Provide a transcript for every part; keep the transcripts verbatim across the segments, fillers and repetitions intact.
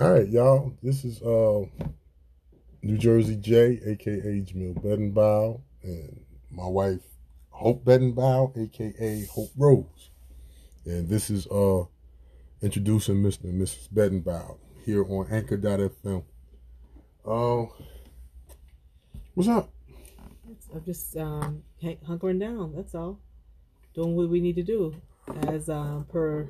All right, y'all. This is uh, New Jersey Jay, a k a. Jamil Bedenbaugh, and my wife, Hope Bedenbaugh, a k a. Hope Rose. And this is uh, introducing Mister and Missus Bedenbaugh here on Anchor dot F M. Uh, what's up? I'm just um, hunkering down, that's all. Doing what we need to do as uh, per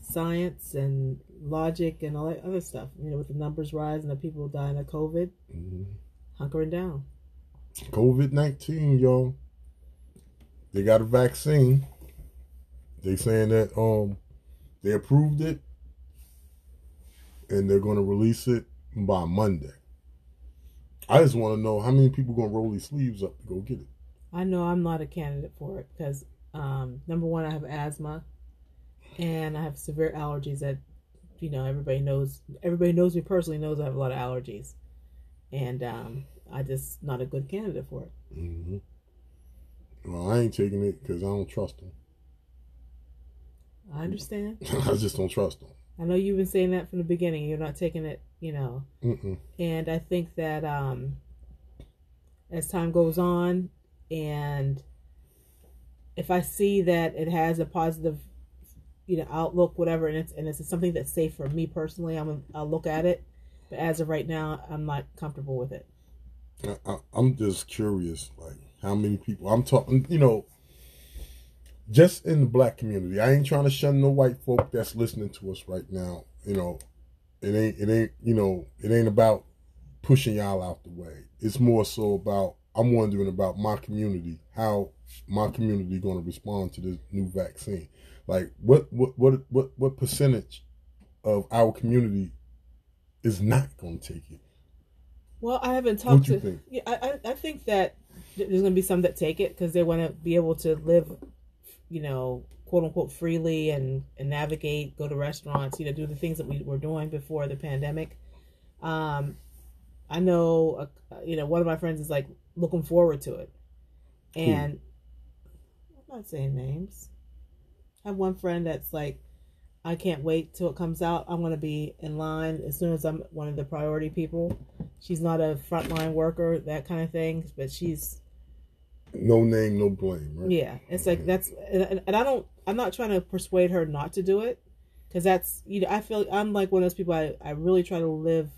science and logic and all that other stuff, you know, with the numbers rising, the people dying of COVID, mm-hmm. hunkering down. COVID nineteen, y'all. They got a vaccine. They saying that um they approved it, and they're going to release it by Monday. I just want to know how many people going to roll their sleeves up to go get it. I know I'm not a candidate for it because um, number one, I have asthma. And I have severe allergies that, you know, everybody knows. Everybody knows me personally knows I have a lot of allergies. And um, I just not a good candidate for it. Mm-hmm. Well, I ain't taking it because I don't trust them. I understand. I just don't trust them. I know you've been saying that from the beginning. You're not taking it, you know. Mm-mm. And I think that um, as time goes on, and if I see that it has a positive, you know, outlook, whatever, and it's and it's something that's safe for me personally, I'm I'll look at it, but as of right now, I'm not comfortable with it. I, I, I'm just curious, like how many people I'm talking, you know, just in the black community. I ain't trying to shun no white folk that's listening to us right now. You know, it ain't it ain't you know it ain't about pushing y'all out the way. It's more so about I'm wondering about my community, how my community going to respond to this new vaccine. Like what, what what what what percentage of our community is not going to take it? Well, I haven't talked to. What do you think? Yeah, I I think that there's going to be some that take it because they want to be able to live, you know, quote unquote freely and, and navigate, go to restaurants, you know, do the things that we were doing before the pandemic. Um, I know, uh, you know, one of my friends is like looking forward to it, and hmm. I'm not saying names. I have one friend that's like, I can't wait till it comes out. I'm going to be in line as soon as I'm one of the priority people. She's not a frontline worker, that kind of thing, but she's no name, no blame, right? Yeah, it's like that's, and, and I don't, I'm not trying to persuade her not to do it, because that's, you know, I feel I'm like one of those people. I, I really try to live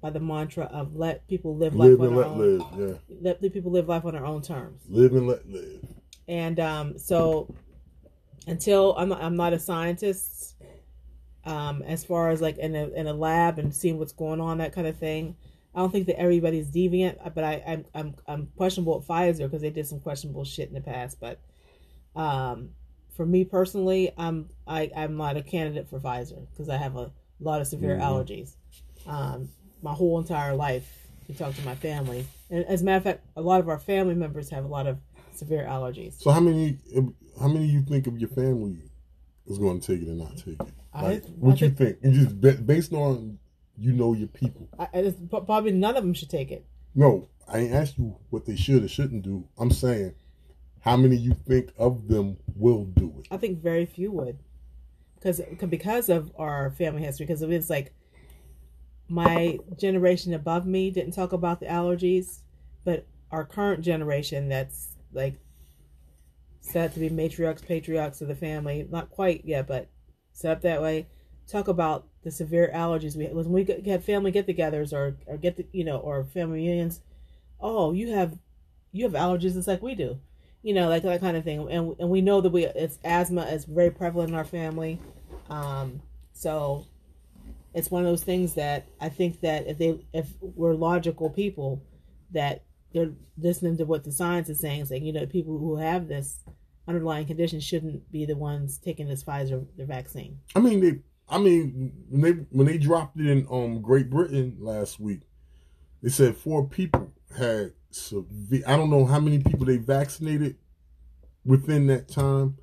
by the mantra of let people live life live on their own. Live, yeah. Let the people live life on their own terms. Live and let live. And um, so. Until I'm not, I'm not a scientist, um, as far as like in a in a lab and seeing what's going on, that kind of thing. I don't think that everybody's deviant, but I I'm I'm, I'm questionable at Pfizer because they did some questionable shit in the past. But um, for me personally, I'm I I'm not a candidate for Pfizer because I have a lot of severe mm-hmm. allergies. Um, my whole entire life, you talk to my family, and as a matter of fact, a lot of our family members have a lot of severe allergies. So how many how many you think of your family is going to take it and not take it? Like, I, what I you think? think? Just be, based on, you know, your people. I, it's probably none of them should take it. No, I ain't asked you what they should or shouldn't do. I'm saying how many you think of them will do it. I think very few would. Because because of our family history. Because it was like my generation above me didn't talk about the allergies. But our current generation that's like set up to be matriarchs, patriarchs of the family, not quite yet, but set up that way, talk about the severe allergies we had. When we have family get-togethers or, or get the, you know, or family reunions, oh, you have you have allergies just like we do, you know, like that kind of thing. And and we know that we it's asthma is very prevalent in our family, um, so it's one of those things that I think that if they if we're logical people that they're listening to what the science is saying, saying, you know, people who have this underlying condition shouldn't be the ones taking this Pfizer the vaccine. I mean, they, I mean, when they when they dropped it in um Great Britain last week, they said four people had severe. I don't know how many people they vaccinated within that time,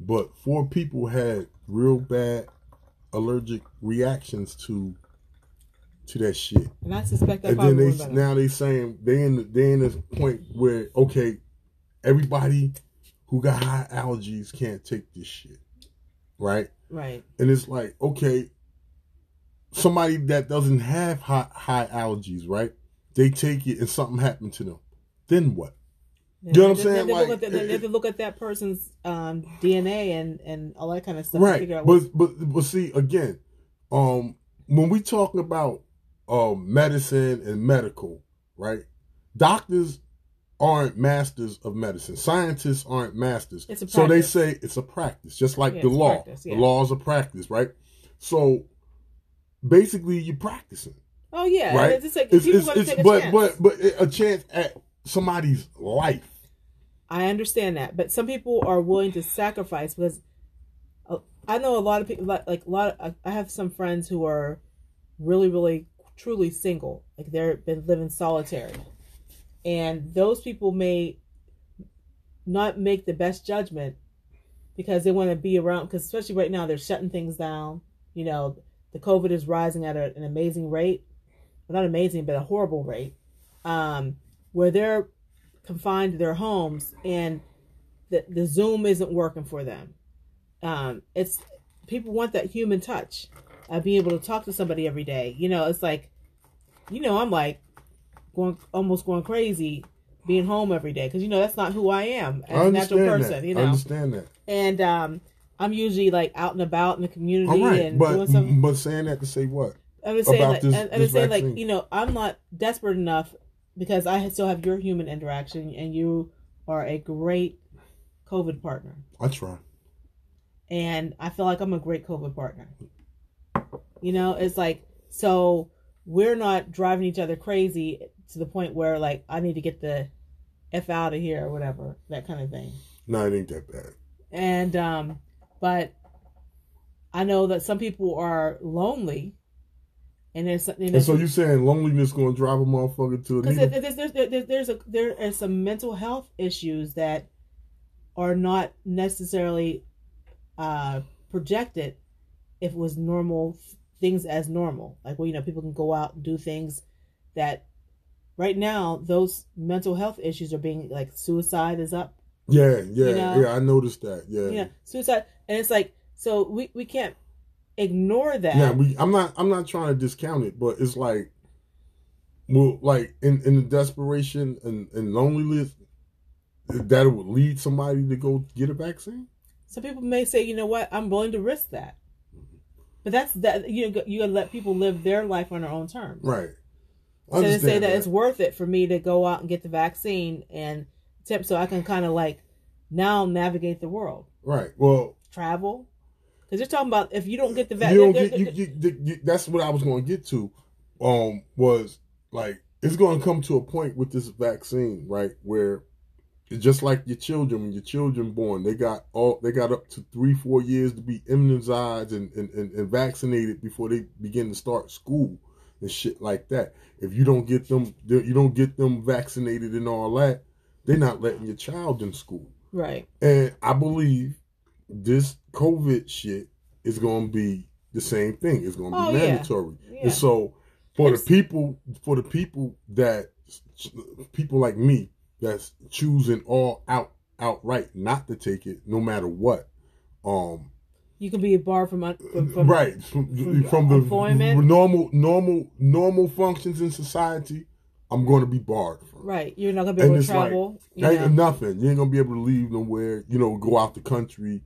but four people had real bad allergic reactions to. To that shit, and I suspect that. And then they better. Now they saying they in the, they in this point where okay, everybody who got high allergies can't take this shit, right? Right. And it's like okay, somebody that doesn't have high, high allergies, right? They take it and something happened to them. Then what? You know what I'm saying? They have to, like, the, they have to look at that person's um, D N A and, and all that kind of stuff. Right. To figure out what... But, but, but see, again, um, when we talking about um, medicine and medical, right, doctors aren't masters of medicine. Scientists aren't masters. It's a practice. So they say it's a practice, just like yeah, the law. Practice, yeah. The law is a practice, right? So basically you're practicing. Oh, yeah. Right? It's, like, it's, it's, it's, but, but, but a chance at somebody's life. I understand that, but some people are willing to sacrifice because I know a lot of people, like a lot of, I have some friends who are really, really, truly single. Like they've been living solitary, and those people may not make the best judgment because they want to be around. Because especially right now, they're shutting things down. You know, the COVID is rising at a, an amazing rate. Well, not amazing, but a horrible rate. Um, where they're confined to their homes and the, the Zoom isn't working for them. Um, it's people want that human touch, uh, being able to talk to somebody every day. You know, it's like, you know, I'm like going almost going crazy being home every day because, you know, that's not who I am as a natural person. That. You know, I understand that. And um, I'm usually like out and about in the community right, and but, doing something. But saying that to say what? I would say, like, this, I would say like, you know, I'm not desperate enough. Because I still have your human interaction, and you are a great COVID partner. I try. And I feel like I'm a great COVID partner. You know, it's like, so we're not driving each other crazy to the point where, like, I need to get the F out of here or whatever, that kind of thing. No, it ain't that bad. And, um, but I know that some people are lonely. And, there's, and, there's, and so you're saying loneliness going to drive a motherfucker to a needle? Because there's, there's, there's, there's a, there are some mental health issues that are not necessarily uh, projected if it was normal, things as normal. Like, well, you know, people can go out and do things that right now, those mental health issues are being, like, suicide is up. Yeah, yeah, you know? yeah, I noticed that, yeah. Yeah, suicide. And it's like, so we, we can't ignore that. Yeah, we, I'm not. I'm not trying to discount it, but it's like, well, like in, in the desperation and, and loneliness, that it would lead somebody to go get a vaccine. Some people may say, you know what, I'm willing to risk that, but that's that. You know, you gotta let people live their life on their own terms, right? So to say that, that it's worth it for me to go out and get the vaccine and tip, so I can kind of like now navigate the world, right? Well, travel. Because they're talking about if you don't get the vaccine. That's what I was going to get to um, was like it's going to come to a point with this vaccine, right, where it's just like your children. When your children born, they got all they got up to three, four years to be immunized and, and, and, and vaccinated before they begin to start school and shit like that. If you don't get them, you don't get them vaccinated and all that, they're not letting your child in school. Right. And I believe this COVID shit is going to be the same thing. It's going to oh, be mandatory. Yeah. Yeah. And so for it's... the people, for the people that, people like me, that's choosing all out, outright not to take it, no matter what. Um, you can be barred from, from, from right. From, from, from the employment. normal, normal, normal functions in society. I'm going to be barred from. Right. You're not going to be able to travel. Like, you ain't know? Nothing. You ain't going to be able to leave nowhere, you know, go out the country.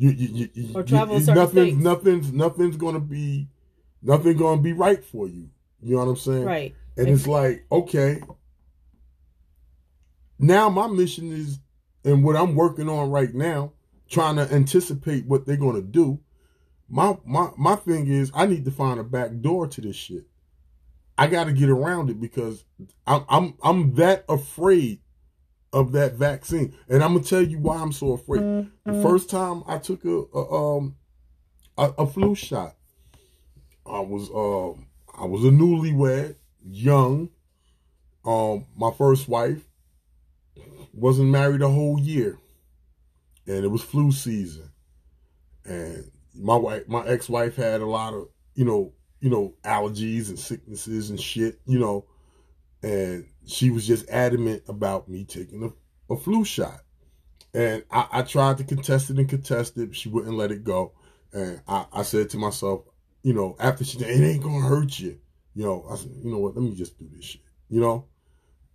You, you, you, or travel you, certain nothing's, states. Nothing's, nothing's going to be, nothing's going to be right for you. You know what I'm saying? Right. And it's, it's like, okay, now my mission is, and what I'm working on right now, trying to anticipate what they're going to do. My, my, my thing is I need to find a back door to this shit. I got to get around it because I'm, I'm, I'm that afraid of that vaccine. And I'm going to tell you why I'm so afraid. Mm-hmm. The first time I took a, a, um, a, a flu shot, I was, um, I was a newlywed, young. Um, my first wife wasn't married a whole year and it was flu season. And my wife, my ex-wife had a lot of, you know, you know, allergies and sicknesses and shit, you know, and she was just adamant about me taking a, a flu shot. And I, I tried to contest it and contest it, but she wouldn't let it go. And I, I said to myself, you know, after she said, it ain't going to hurt you. You know, I said, you know what, let me just do this shit, you know?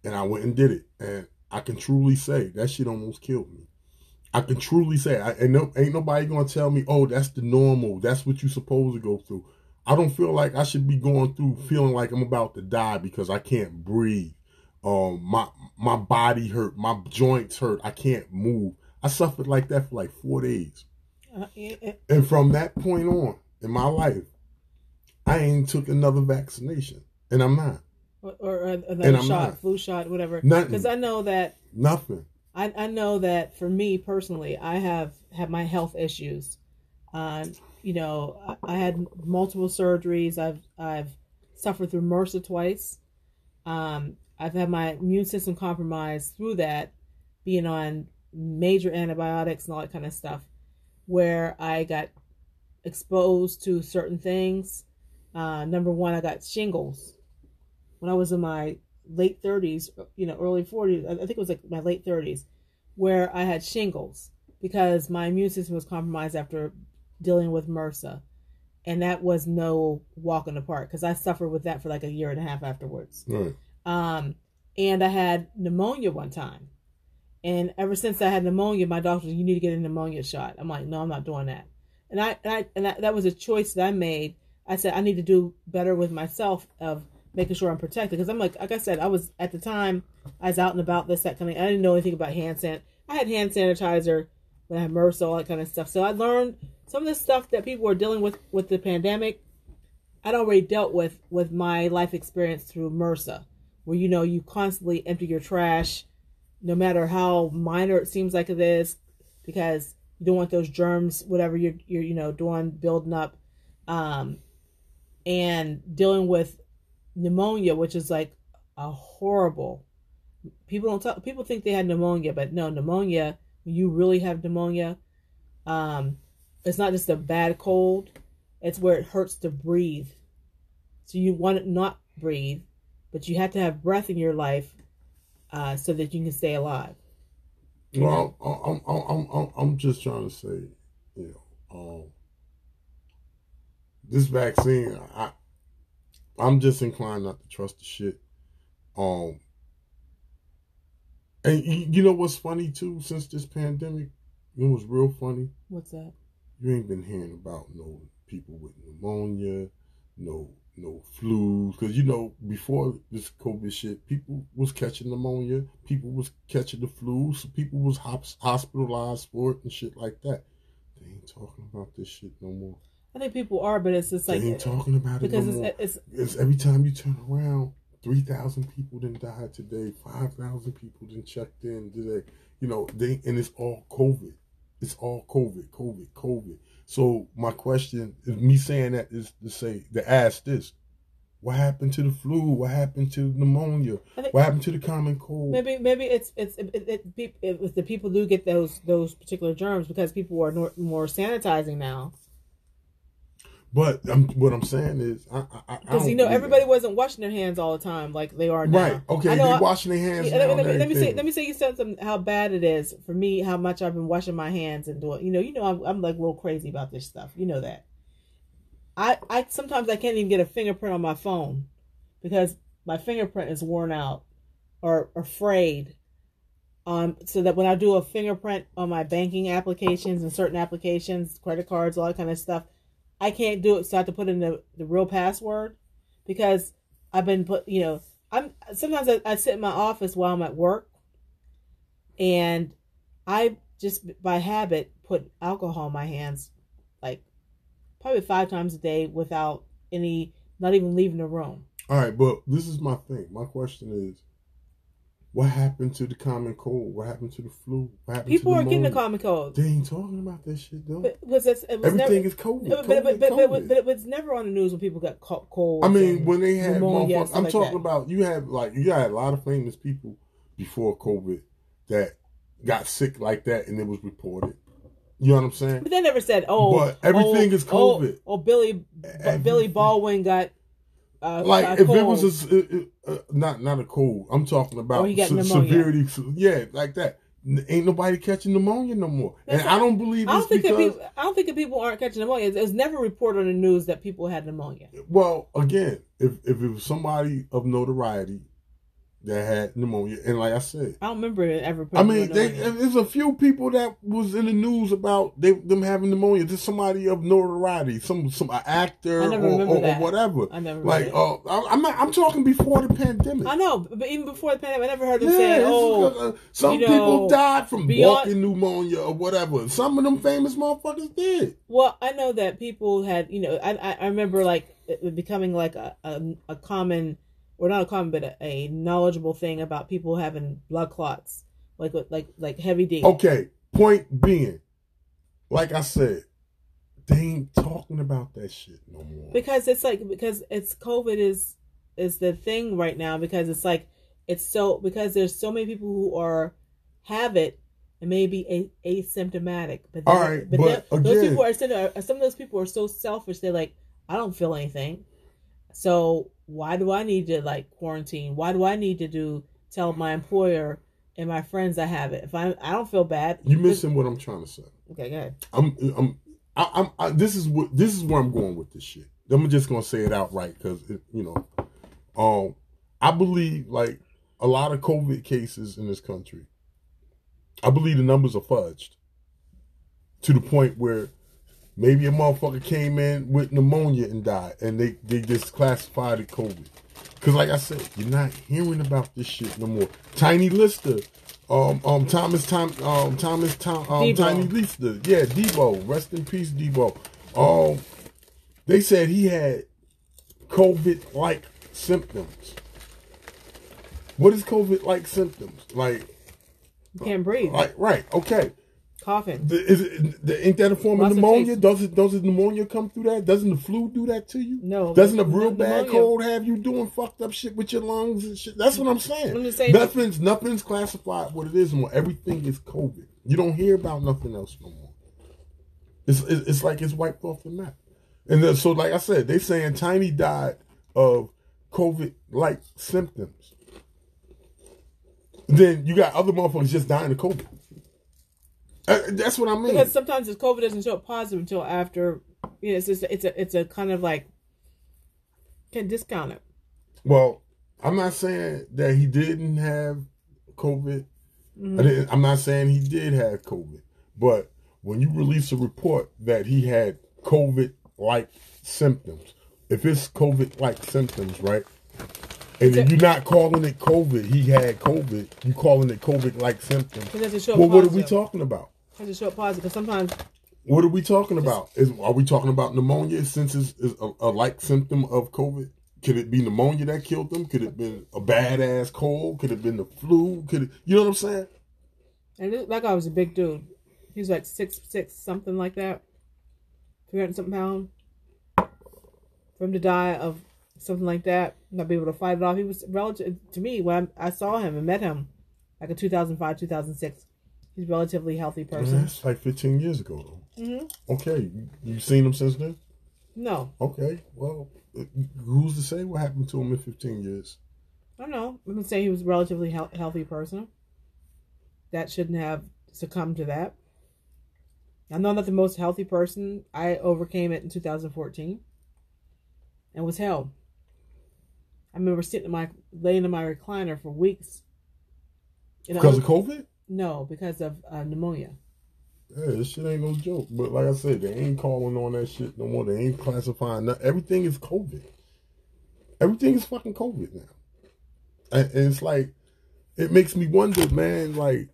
And I went and did it. And I can truly say that shit almost killed me. I can truly say, I, and no, ain't nobody going to tell me, oh, that's the normal. That's what you're supposed to go through. I don't feel like I should be going through feeling like I'm about to die because I can't breathe. Um, my my body hurt. My joints hurt. I can't move. I suffered like that for like four days. Uh, it, it, and from that point on in my life, I ain't took another vaccination. And I'm not. Or, or another shot, not. flu shot, whatever. Nothing. Because I know that. Nothing. I, I know that for me personally, I have had my health issues. Um, you know, I, I had multiple surgeries. I've I've suffered through MRSA twice. Um, I've had my immune system compromised through that, being on major antibiotics and all that kind of stuff, where I got exposed to certain things. Uh, number one, I got shingles when I was in my late thirties, you know, early forties. I think it was like my late thirties, where I had shingles because my immune system was compromised after dealing with MRSA. And that was no walk in the park because I suffered with that for like a year and a half afterwards. Right. Um, and I had pneumonia one time. And ever since I had pneumonia, my doctor said, you need to get a pneumonia shot. I'm like, no, I'm not doing that. And I, and I, and I, that was a choice that I made. I said, I need to do better with myself of making sure I'm protected. Because I'm like, like I said, I was, at the time, I was out and about this, that kind of thing. I didn't know anything about hand sanitizer. I had hand sanitizer when I had MRSA, all that kind of stuff. So I learned some of the stuff that people were dealing with with the pandemic. I'd already dealt with with my life experience through MRSA, where, you know, you constantly empty your trash, no matter how minor it seems like it is, because you don't want those germs, whatever you're, you're you know, doing, building up. Um, and dealing with pneumonia, which is like a horrible, people don't talk, people think they had pneumonia, but no, pneumonia, you really have pneumonia. Um, it's not just a bad cold, it's where it hurts to breathe. So you want to not breathe, but you have to have breath in your life uh, so that you can stay alive. Well, I'm, I'm, I'm, I'm, I'm just trying to say, you know, um, this vaccine, I, I'm just inclined not to trust the shit. Um, and you know what's funny too? Since this pandemic, you know what's real funny? What's that? You ain't been hearing about no people with pneumonia, no no flus, because you know before this COVID shit, people was catching pneumonia, people was catching the flu, so people was hospitalized for it and shit like that. They ain't talking about this shit no more. I think people are, but it's just like they ain't talking about it because no it's, it's, it's every time you turn around, three thousand people didn't die today, five thousand people didn't check in today. You know, they and it's all COVID. It's all COVID, COVID, COVID. So my question, me saying that is to say, to ask this: what happened to the flu? What happened to pneumonia? What happened to the common cold? Maybe, maybe it's it's it, it, it, it, the people do get those those particular germs because people are more, more sanitizing now. But I'm, what I'm saying is, I, I, because you know everybody that. wasn't washing their hands all the time like they are now. Right? Okay, I know they're I, washing their hands. Yeah, now let, me, let me say, let me say, you said something, how bad it is for me, how much I've been washing my hands and doing. You know, you know, I'm, I'm like a little crazy about this stuff. You know that. I, I sometimes I can't even get a fingerprint on my phone because my fingerprint is worn out or, or frayed. Um, so that when I do a fingerprint on my banking applications and certain applications, credit cards, all that kind of stuff. I can't do it, so I have to put in the, the real password because I've been put, you know, I'm sometimes I, I sit in my office while I'm at work and I just by habit put alcohol in my hands like probably five times a day without any, not even leaving the room. All right, but this is my thing. My question is, what happened to the common cold? What happened to the flu? What happened People to are getting the common cold. They ain't talking about that shit, though. But, was this, it was Everything never, is COVID. But, COVID, but, but, COVID. But, but it was never on the news when people got cold. I mean, when they had... Pneumonia, motherfuckers, I'm like talking that. about... You had, like, you had a lot of famous people before COVID that got sick like that and it was reported. You know what I'm saying? But they never said, oh... But everything oh, is COVID. Oh, oh Billy, everything. Billy Baldwin got... Uh, like uh, if cold. it was a, uh, uh, not not a cold, I'm talking about se- severity. Yeah, like that. ain't nobody catching pneumonia no more. That's and right. I don't believe it's I don't think because... People, I don't think that people aren't catching pneumonia. It's, it's never reported on the news that people had pneumonia. Well, again, if, if it was somebody of notoriety that had pneumonia, and like I said... I don't remember it ever. I mean, they, there's a few people that was in the news about they, them having pneumonia. Just somebody of notoriety. Some some an actor or, or, or whatever. I never like, uh, I'm not, I'm talking before the pandemic. I know, but even before the pandemic, I never heard them yeah, saying, oh... Uh, some you know, people died from beyond, walking pneumonia or whatever. Some of them famous motherfuckers did. Well, I know that people had, you know... I, I remember, like, it becoming, like, a, a, a common... Or not a common, but a, a knowledgeable thing about people having blood clots, like like like heavy D. Okay, point being, like I said, they ain't talking about that shit no more. Because it's like because it's COVID is is the thing right now because it's like it's so because there's so many people who are have it and maybe asymptomatic. But all right, but, but that, again, those people are some of those people are so selfish. They're like, I don't feel anything, so. Why do I need to like quarantine? Why do I need to do tell my employer and my friends I have it? If I I don't feel bad, you're missing what I'm trying to say. Okay, go ahead. I'm I'm I, I'm I, this is what this is where I'm going with this shit. I'm just gonna say it outright because you know, um, I believe like a lot of COVID cases in this country. I believe the numbers are fudged to the point where. Maybe a motherfucker came in with pneumonia and died, and they, they just classified it COVID. Because, like I said, you're not hearing about this shit no more. Tiny Lister, um, um, Thomas, Tom, um, Thomas, Tom, um, Tiny Lister, yeah, Debo, rest in peace, Debo. Um, they said he had COVID-like symptoms. What is COVID-like symptoms? Like you can't breathe. Like right, okay. Coughing. The, is it, the, ain't that a form Lots of pneumonia? Of doesn't doesn't pneumonia come through that? Doesn't the flu do that to you? No. Doesn't a real bad cold have you doing fucked up shit with your lungs and shit? That's what I'm saying. I'm just saying nothing's that. nothing's classified what it is anymore. Everything is COVID. You don't hear about nothing else no more. It's it's, it's like it's wiped off the map. And then, so, like I said, they saying Tiny died of COVID-like symptoms. Then you got other motherfuckers just dying of COVID. Uh, that's what I mean. Because sometimes this COVID doesn't show up positive until after, you know, it's just, it's a it's a kind of like can discount it. Well, I'm not saying that he didn't have COVID. Mm-hmm. I didn't, I'm not saying he did have COVID, but when you release a report that he had COVID-like symptoms, if it's COVID-like symptoms, right? And if you're not calling it COVID, he had COVID. You calling it COVID-like symptoms. Well, what are we talking about? That's a short positive. Because sometimes, what are we talking about? Is are we talking about pneumonia? Since it's, it's a, a like symptom of COVID, could it be pneumonia that killed them? Could it have been a badass cold? Could it have been the flu? Could it, you know what I'm saying? And this, that guy was a big dude. He was like six six something like that, three hundred something pound. For him to die of. Something like that, not be able to fight it off. He was relative to me when I, I saw him and met him, like in two thousand five, two thousand six. He's a relatively healthy person. Man, that's like fifteen years ago, though. Mm-hmm. Okay, you've seen him since then? No. Okay, well, who's to say what happened to him in fifteen years? I don't know. I'm gonna say he was a relatively he- healthy person. That shouldn't have succumbed to that. I'm not the most healthy person. I overcame it in two thousand fourteen, and was held. I remember sitting in my, laying in my recliner for weeks. And because was, of COVID? No, because of uh, pneumonia. Yeah, this shit ain't no joke. But like I said, they ain't calling on that shit no more. They ain't classifying nothing. Everything is COVID. Everything is fucking COVID now. And, and it's like, it makes me wonder, man, like,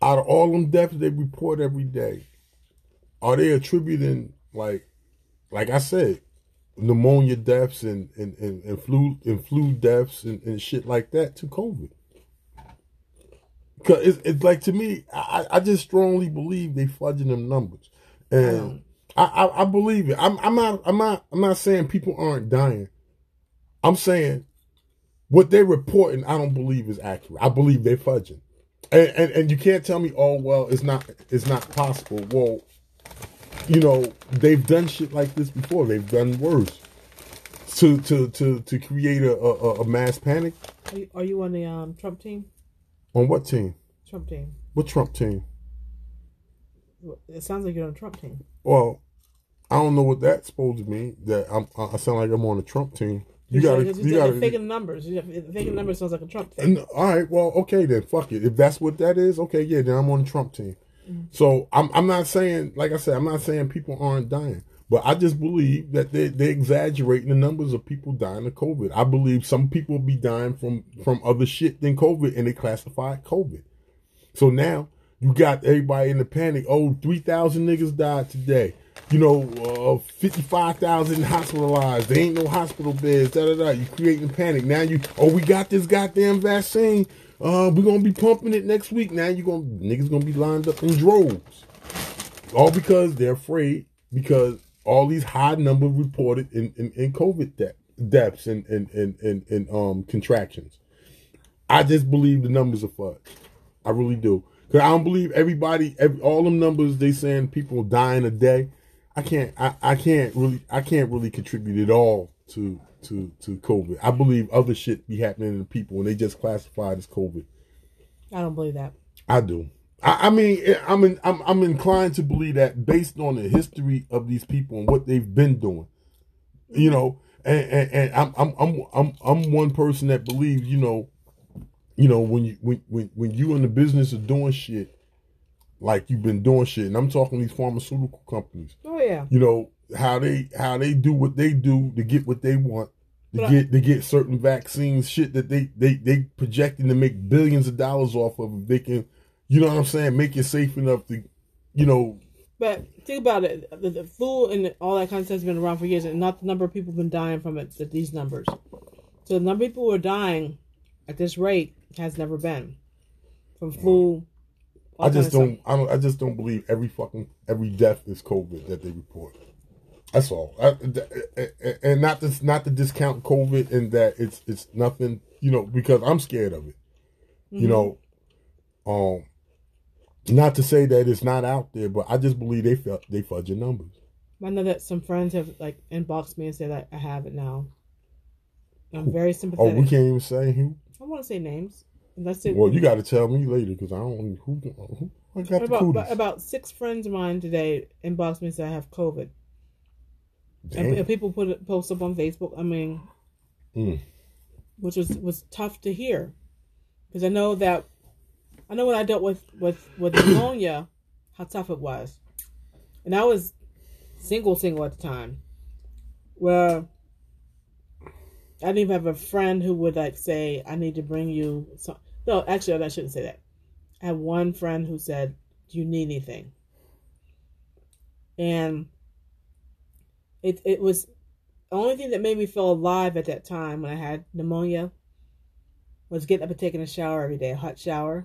out of all them deaths they report every day, are they attributing, like, like I said, pneumonia deaths and, and, and, and flu and flu deaths and, and shit like that to COVID? Because it's, it's like, to me, I, I just strongly believe they fudging them numbers. And wow. I, I, I believe it. I'm, I'm not I'm not I'm not saying people aren't dying. I'm saying what they're reporting I don't believe is accurate. I believe they're fudging. And, and and you can't tell me, oh well, it's not it's not possible. Well, you know, they've done shit like this before. They've done worse to to to, to create a, a, a mass panic. Are you, are you on the um, Trump team? On what team? Trump team. What Trump team? It sounds like you're on a Trump team. Well, I don't know what that's supposed to mean. That I'm, I sound like I'm on a Trump team. You got to, you got to faking numbers. Faking numbers sounds like a Trump thing. And, all right, well, okay then, fuck it. If that's what that is, okay, yeah, then I'm on the Trump team. Mm-hmm. So I'm, I'm not saying, like I said, I'm not saying people aren't dying, but I just believe that they they're exaggerating the numbers of people dying of COVID. I believe some people be dying from from other shit than COVID, and they classify it COVID. So now you got everybody in the panic. Oh, three thousand niggas died today. You know, uh, fifty-five thousand hospitalized. There ain't no hospital beds. Da da da. You creating panic. Now you, oh, we got this goddamn vaccine. Uh, we're gonna be pumping it next week. Now you gonna niggas gonna be lined up in droves, all because they're afraid because all these high number reported in in, in COVID de- deaths and and and and, and um, contractions. I just believe the numbers are fucked. I really do. Cause I don't believe everybody. Every, all them numbers they saying people dying a day. I can't I, I can't really I can't really contribute at all to to to COVID. I believe other shit be happening to people and they just classified as COVID. I don't believe that. I do. I, I mean I'm in, I'm I'm inclined to believe that based on the history of these people and what they've been doing. You know, and, and, and I'm I'm I'm I'm I'm one person that believes, you know, you know, when you when when, when you in the business of doing shit like you've been doing shit, and I'm talking these pharmaceutical companies. Oh yeah. You know how they how they do what they do to get what they want, to but get I, to get certain vaccines, shit that they they they projecting to make billions of dollars off of. If they can, you know what I'm saying, make it safe enough to, you know. But think about it, the, the flu and all that kind of stuff has been around for years, and not the number of people have been dying from it. That these numbers, so the number of people who are dying at this rate has never been from flu. Mm. I just don't. I don't. I just don't believe every fucking every death is COVID that they report. That's all. I, and not to not to discount COVID and that it's it's nothing. You know, because I'm scared of it. Mm-hmm. You know, um, not to say that it's not out there, but I just believe they felt they fudge your numbers. I know that some friends have like inboxed me and said that I have it now. I'm very sympathetic. Oh, we can't even say who. I want to say names. That's it. Well, you got to tell me later because I don't. Who, who I got about, the cooties? About six friends of mine today inboxed me and said I have COVID. And, and people put it, post up on Facebook. I mean, mm. which was, was tough to hear because I know that I know when I dealt with with with pneumonia, how tough it was, and I was single single at the time, where I didn't even have a friend who would like say, I need to bring you some. No, actually, I shouldn't say that. I had one friend who said, do you need anything? And it it was the only thing that made me feel alive at that time when I had pneumonia was getting up and taking a shower every day, a hot shower.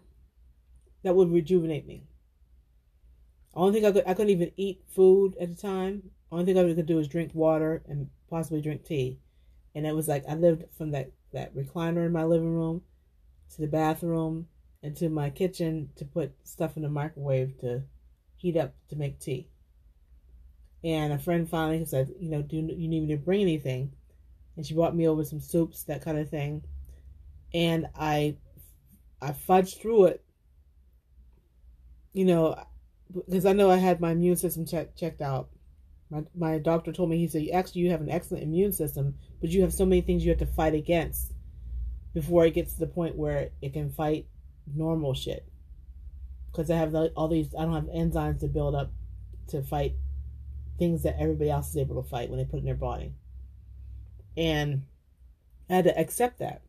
That would rejuvenate me. The only thing I could, I couldn't even eat food at the time. The only thing I could do was drink water and possibly drink tea. And it was like I lived from that, that recliner in my living room to the bathroom and to my kitchen to put stuff in the microwave to heat up to make tea. And a friend finally said, you know, do you need me to bring anything? And she brought me over some soups, that kind of thing. And I, I fudged through it, you know, because I know I had my immune system check, checked out. My my doctor told me, he said, actually, you have an excellent immune system, but you have so many things you have to fight against before it gets to the point where it can fight normal shit. Because I have all these, I don't have enzymes to build up to fight things that everybody else is able to fight when they put it in their body. And I had to accept that.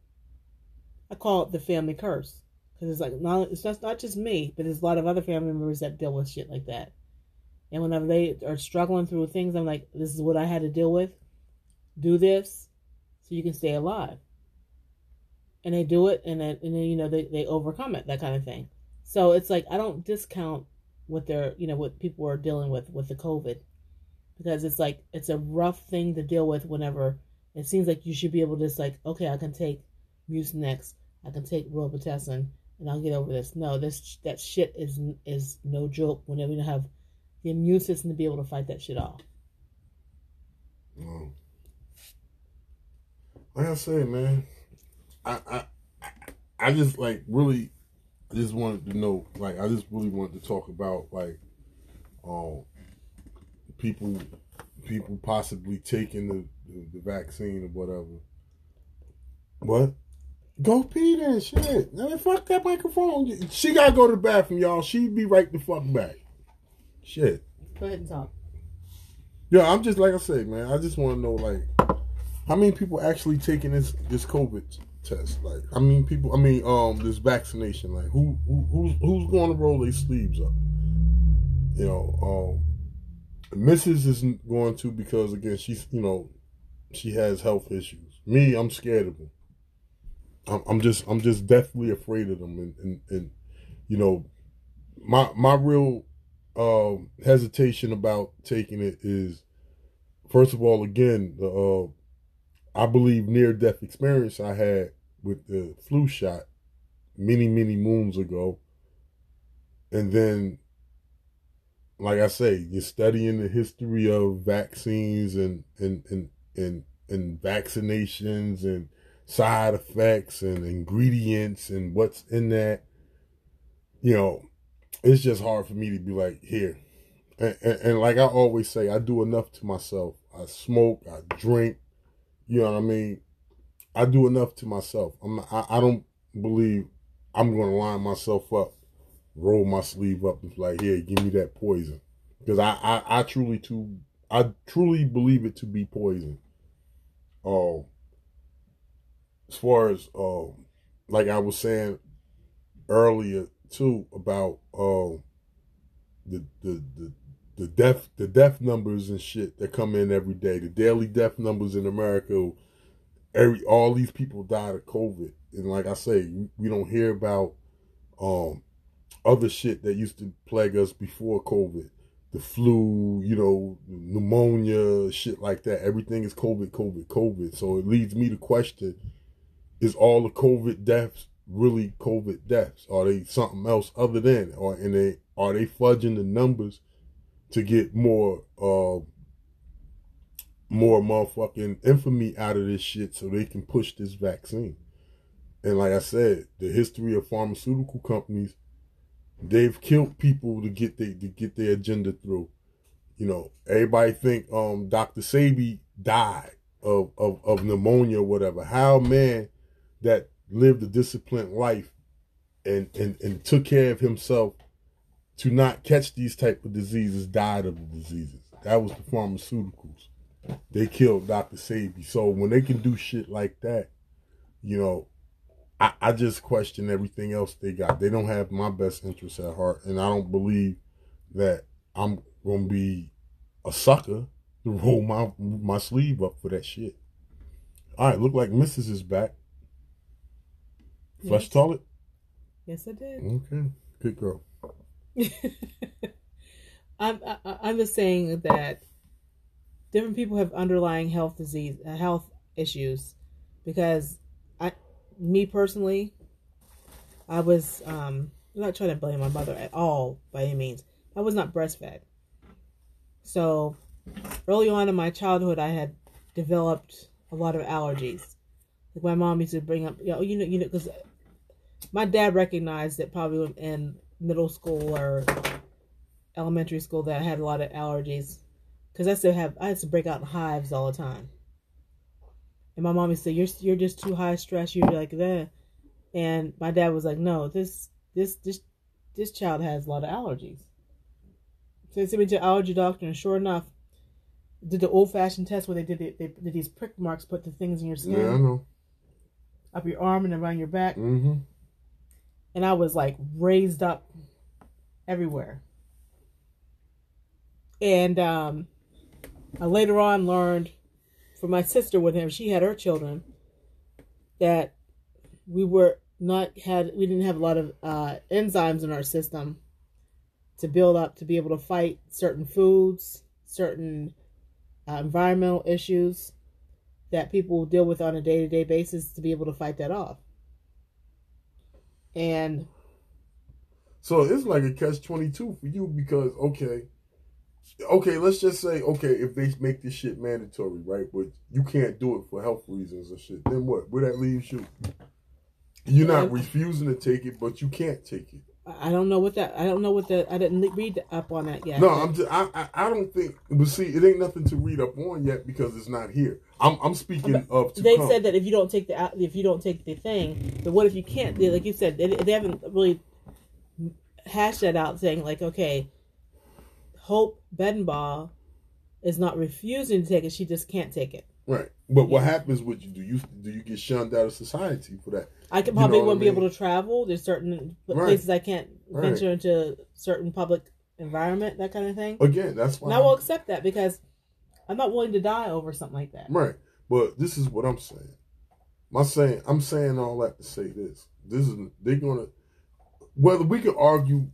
I call it the family curse. Because it's like, not, it's just, not just me, but there's a lot of other family members that deal with shit like that. And whenever they are struggling through things, I'm like, this is what I had to deal with. Do this so you can stay alive. And they do it, and then, and then you know, they, they overcome it, that kind of thing. So it's like, I don't discount what they're, you know, what people are dealing with, with the COVID. Because it's like, it's a rough thing to deal with whenever it seems like you should be able to just like, okay, I can take Mucinex, I can take Robitussin, and I'll get over this. No, this that shit is is no joke whenever you have the immune system to be able to fight that shit off. Wow. Like I say, man, I, I I just like really I just wanted to know, like, I just really wanted to talk about, like, um, people, people possibly taking the, the, the vaccine or whatever. What? Go pee then, shit. Man, fuck that microphone. She gotta go to the bathroom, y'all. She be right the fuck back. Shit. Go ahead and talk. Yeah, I'm just, like I said, man, I just want to know, like, how many people actually taking this, this COVID test? Like, I mean, people, I mean, um, this vaccination, like, who, who who's, who's going to roll their sleeves up? You know, um, Missus isn't going to because, again, she's, you know, she has health issues. Me, I'm scared of them. I'm, I'm just, I'm just deathly afraid of them. And, and, and you know, my, my real... Um, hesitation about taking it is, first of all, again, the uh, I believe near-death experience I had with the flu shot many, many moons ago. And then, like I say, you're studying the history of vaccines and and and and, and vaccinations and side effects and ingredients and what's in that, you know. It's just hard for me to be like, here. And, and, and like I always say, I do enough to myself. I smoke, I drink, you know what I mean? I do enough to myself. I'm not, I, I don't believe I'm going to line myself up, roll my sleeve up and be like, here, give me that poison. Because I, I, I truly to, I truly believe it to be poison. Um, as far as, um, like I was saying earlier, too, about uh, the, the the the death the death numbers and shit that come in every day. The daily death numbers in America. Every all these people died of COVID, and like I say, we don't hear about um, other shit that used to plague us before COVID. The flu, you know, pneumonia, shit like that. Everything is COVID, COVID, COVID. So it leads me to question: is all the COVID deaths really COVID deaths? Are they something else other than, or and they are they fudging the numbers to get more uh more motherfucking infamy out of this shit so they can push this vaccine? And like I said, the history of pharmaceutical companies, they've killed people to get they to get their agenda through. You know, everybody think um Doctor Sebi died of, of, of pneumonia or whatever. How man that lived a disciplined life and, and, and took care of himself to not catch these type of diseases, died of the diseases. That was the pharmaceuticals. They killed Doctor Sebi. So when they can do shit like that, you know, I, I just question everything else they got. They don't have my best interests at heart, and I don't believe that I'm going to be a sucker to roll my, my sleeve up for that shit. All right, look like Missus is back. Flush yes. Toilet? Yes, I did. Okay. Good girl. I'm, I, I'm just saying that different people have underlying health disease, uh, health issues, because I, me personally, I was, um, I'm not trying to blame my mother at all by any means. I was not breastfed. So early on in my childhood, I had developed a lot of allergies. Like my mom used to bring up, you know, you know, you know, because my dad recognized that probably in middle school or elementary school that I had a lot of allergies, because I still have, I used to break out in hives all the time. And my mom used to say, you're, you're just too high stress. You'd be like that. And my dad was like, no, this, this, this, this child has a lot of allergies. So they sent me to an allergy doctor, and sure enough, did the old fashioned test where they did, the, they did these prick marks, put the things in your skin. Yeah, I know. Up your arm and around your back. Mm-hmm. And I was like raised up everywhere. And um, I later on learned from my sister with him, she had her children, that we were not had we didn't have a lot of uh, enzymes in our system to build up to be able to fight certain foods, certain uh, environmental issues that people deal with on a day-to-day basis to be able to fight that off. And so it's like a catch twenty-two for you, because, okay, okay, let's just say, okay, if they make this shit mandatory, right, but you can't do it for health reasons or shit, then what? Where that leaves you? You're not and, refusing to take it, but you can't take it. I don't know what that. I don't know what that. I didn't read up on that yet. No, I'm just, I, I. I don't think. But see, it ain't nothing to read up on yet because it's not here. I'm. I'm speaking of. To they come. Said that if you don't take the if you don't take the thing, but what if you can't? Like you said, they, they haven't really hashed that out. Saying like, okay, Hope Bedenbaugh is not refusing to take it. She just can't take it. Right, but yeah. What happens with you? Do you do you get shunned out of society for that? I could probably you know wouldn't I mean? be able to travel. There's certain right. places I can't right. venture into certain public environment, that kind of thing. Again, that's why. And I will accept that because I'm not willing to die over something like that. Right, but this is what I'm saying. My saying, I'm saying all that to say this. This is they're gonna. Whether we could argue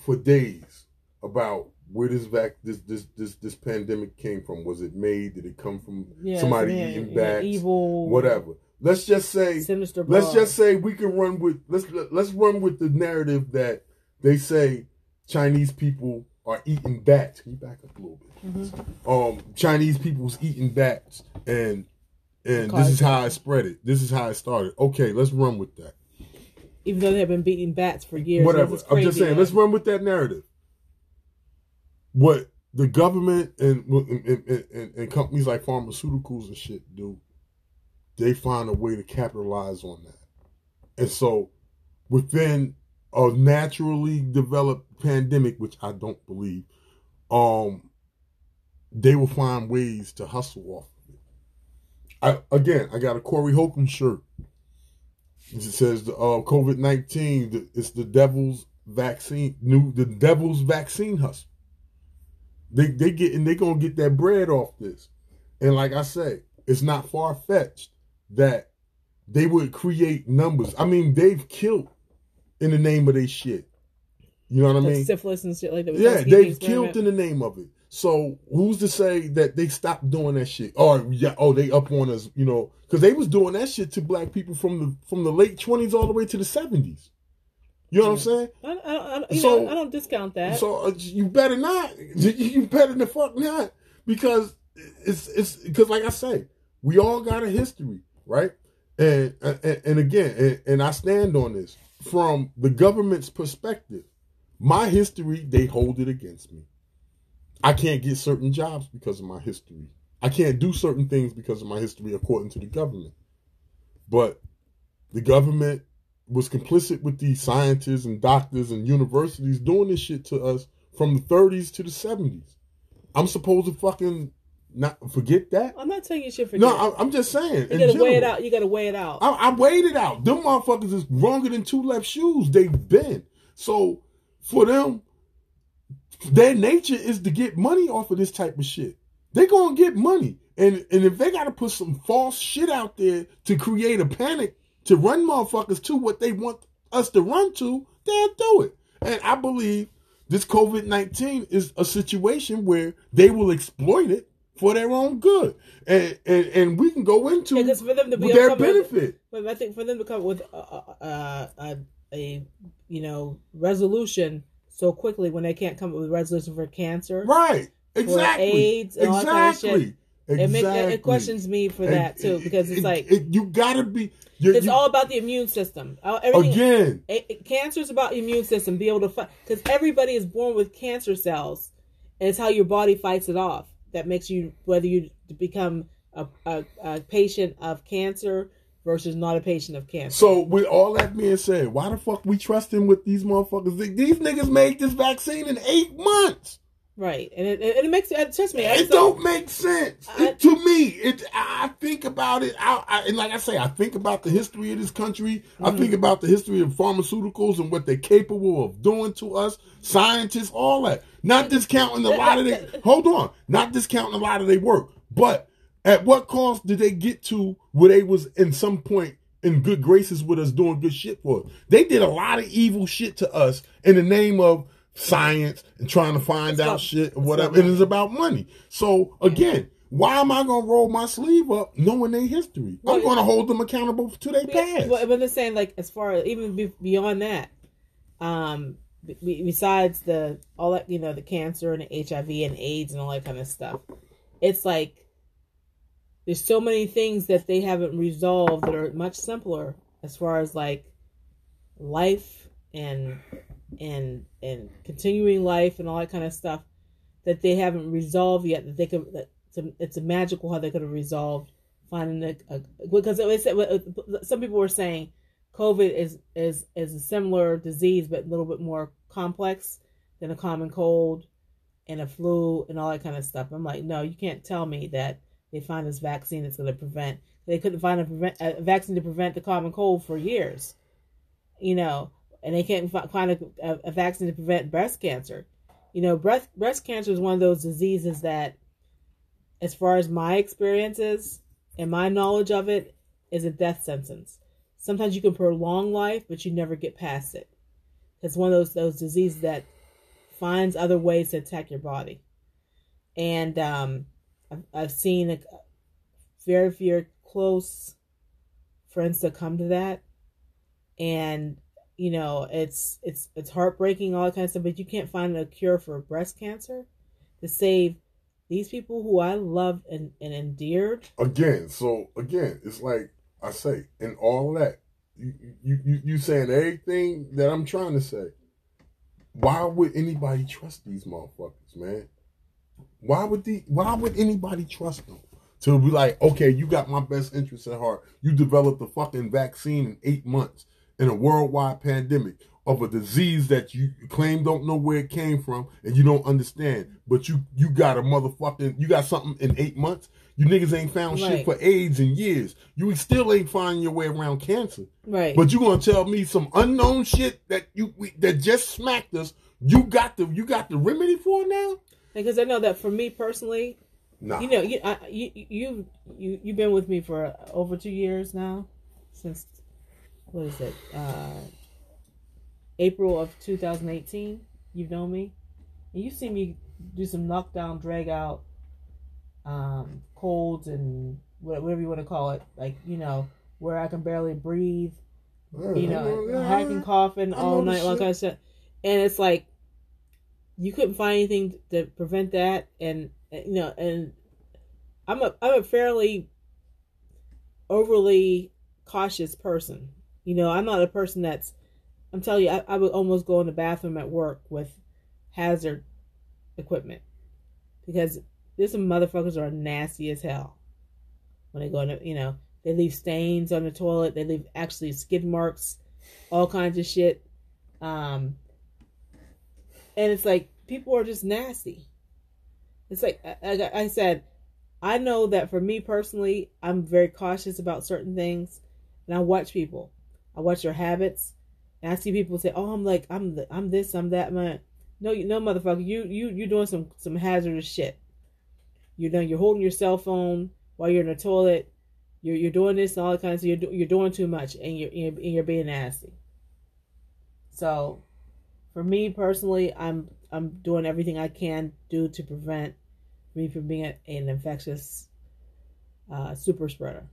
for days about. Where this vac this this this this pandemic came from? Was it made? Did it come from yeah, somebody yeah, eating yeah, bats? Evil, whatever. Let's just say. Sinister blood. Let's just say we can run with let's let's run with the narrative that they say Chinese people are eating bats. Can you back up a little bit? Mm-hmm. Um, Chinese people's eating bats, and and Cause. this is how I spread it. This is how it started. Okay, let's run with that. Even though they've been beating bats for years, whatever. I'm just saying, let's run with that narrative. What the government and and, and and companies like pharmaceuticals and shit do, they find a way to capitalize on that. And so within a naturally developed pandemic, which I don't believe, um, they will find ways to hustle off of it. I, again, I got a Corey Holcomb shirt. It says uh, COVID nineteen, it's the devil's vaccine, new the devil's vaccine hustle. They they get and they gonna get that bread off this, and like I say, it's not far fetched that they would create numbers. I mean, they've killed in the name of their shit. You know what like I mean? Syphilis and shit like that. Yeah, they've killed in the name of it. So who's to say that they stopped doing that shit? Or yeah, oh they up on us, you know? Because they was doing that shit to black people from the from the late twenties all the way to the seventies. You know what I'm saying? I, I, I, you so, know, I don't discount that. So uh, you better not. You better the fuck not, because it's it's because like I say, we all got a history, right? And and, and again, and, and I stand on this from the government's perspective. My history, they hold it against me. I can't get certain jobs because of my history. I can't do certain things because of my history, according to the government. But the government was complicit with these scientists and doctors and universities doing this shit to us from the thirties to the seventies. I'm supposed to fucking not forget that? I'm not saying you should forget. No, I, I'm just saying. You gotta general, weigh it out. You gotta weigh it out. I, I weighed it out. Them motherfuckers is wronger than two left shoes. They've been. So for them, their nature is to get money off of this type of shit. They're gonna get money. And, and if they gotta put some false shit out there to create a panic, to run motherfuckers to what they want us to run to, they'll do it. And I believe this COVID nineteen is a situation where they will exploit it for their own good. And and, and we can go into yeah, for them to be their benefit. With, I think for them to come with a, a, a, a you know resolution so quickly when they can't come up with a resolution for cancer. Right. Exactly. For AIDS and exactly. all that kind of shit. Exactly. It, make, it questions me for that too, because it's it, like it, you gotta be. It's you, all about the immune system. Everything, again, it, it, cancer is about immune system. Be able to fight, because everybody is born with cancer cells, and it's how your body fights it off that makes you whether you become a, a, a patient of cancer versus not a patient of cancer. So with all that being said, why the fuck we trusting with these motherfuckers? These niggas made this vaccine in eight months. Right, and it, it, it makes it trust me. It don't make sense I, it, to me. It I think about it. I, I and like I say, I think about the history of this country. Mm-hmm. I think about the history of pharmaceuticals and what they're capable of doing to us, scientists, all that. Not discounting a lot of their hold on, not discounting a lot of their work. But at what cost did they get to where they was in some point in good graces with us, doing good shit for us? They did a lot of evil shit to us in the name of science and trying to find it's out about, shit or whatever. It is about money. So again, why am I gonna roll my sleeve up knowing their history? Well, I'm gonna hold them accountable to their past. Well, but they're saying like as far as even beyond that, um, besides the all that you know the cancer and the H I V and AIDS and all that kind of stuff, it's like there's so many things that they haven't resolved that are much simpler as far as like life and and and continuing life and all that kind of stuff that they haven't resolved yet. That they could, that it's, a, it's a magical how they could have resolved finding a, a because it was, some people were saying COVID is is is a similar disease but a little bit more complex than a common cold and a flu and all that kind of stuff. I'm like, no, you can't tell me that they find this vaccine that's going to prevent. They couldn't find a, prevent, a vaccine to prevent the common cold for years, you know, and they can't find a, a, a vaccine to prevent breast cancer. You know, breast breast cancer is one of those diseases that, as far as my experiences and my knowledge of it, is a death sentence. Sometimes you can prolong life, but you never get past it. It's one of those those diseases that finds other ways to attack your body. And um, I've, I've seen a, very few close friends succumb to that. And, you know, it's it's it's heartbreaking, all that kind of stuff, but you can't find a cure for breast cancer to save these people who I loved and, and endeared. Again, so again, it's like I say, in all that, you, you, you, you saying everything that I'm trying to say. Why would anybody trust these motherfuckers, man? Why would the why would anybody trust them? To be like, okay, you got my best interest at heart. You developed a fucking vaccine in eight months in a worldwide pandemic of a disease that you claim don't know where it came from and you don't understand. But you you got a motherfucking, you got something in eight months. You niggas ain't found right. shit for AIDS in years. You still ain't finding your way around cancer. Right. But you gonna tell me some unknown shit that you we, that just smacked us. You got the you got the remedy for now. Because I know that for me personally. Nah. You know, you, I, you you you you've been with me for over two years now, since what is it? Uh, April of two thousand eighteen. You've known me, and you've seen me do some knockdown, drag out, um, colds and whatever you want to call it. Like, you know, where I can barely breathe, mm-hmm. you know, mm-hmm. hacking, coughing all night, all kind of shit. And it's like you couldn't find anything to prevent that, and. You know, and I'm a I'm a fairly overly cautious person. You know, I'm not a person that's. I'm telling you, I, I would almost go in the bathroom at work with hazard equipment because there's some motherfuckers are nasty as hell when they go in. You know, they leave stains on the toilet. They leave actually skid marks, all kinds of shit. Um, and it's like people are just nasty. It's like, like I said, I know that for me personally, I'm very cautious about certain things. And I watch people. I watch their habits. And I see people say, oh, I'm like, I'm the, I'm this, I'm that. Man. No, you, no, motherfucker. You, you, you're doing some, some hazardous shit. You know, you're holding your cell phone while you're in the toilet. You're, you're doing this and all that kind of stuff. You're, do, you're doing too much and you're, and you're being nasty. So for me personally, I'm I'm doing everything I can do to prevent me from being a, an infectious uh, super spreader.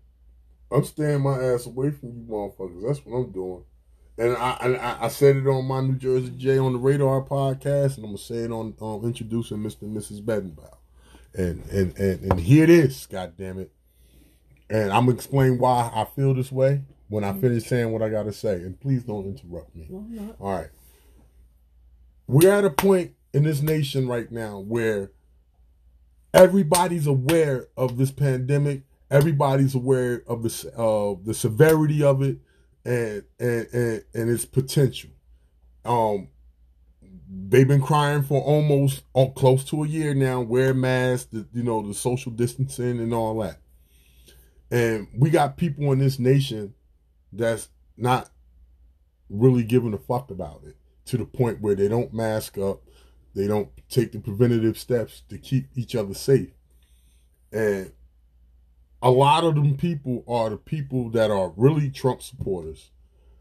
I'm staying my ass away from you motherfuckers. That's what I'm doing. And I, I I said it on my New Jersey J on the Radar podcast, and I'm going to say it on um, introducing Mister and Missus Bedenbaugh. And, and, and, and here it is, God damn it. And I'm going to explain why I feel this way when I mm-hmm. finish saying what I got to say. And please don't interrupt me. No, no. All right. We're at a point in this nation right now where everybody's aware of this pandemic. Everybody's aware of the uh, the severity of it and and and, and its potential. Um, they've been crying for almost oh, close to a year now. Wear masks, the, you know, the social distancing and all that. And we got people in this nation that's not really giving a fuck about it. To the point where they don't mask up, they don't take the preventative steps to keep each other safe. And a lot of them people are the people that are really Trump supporters.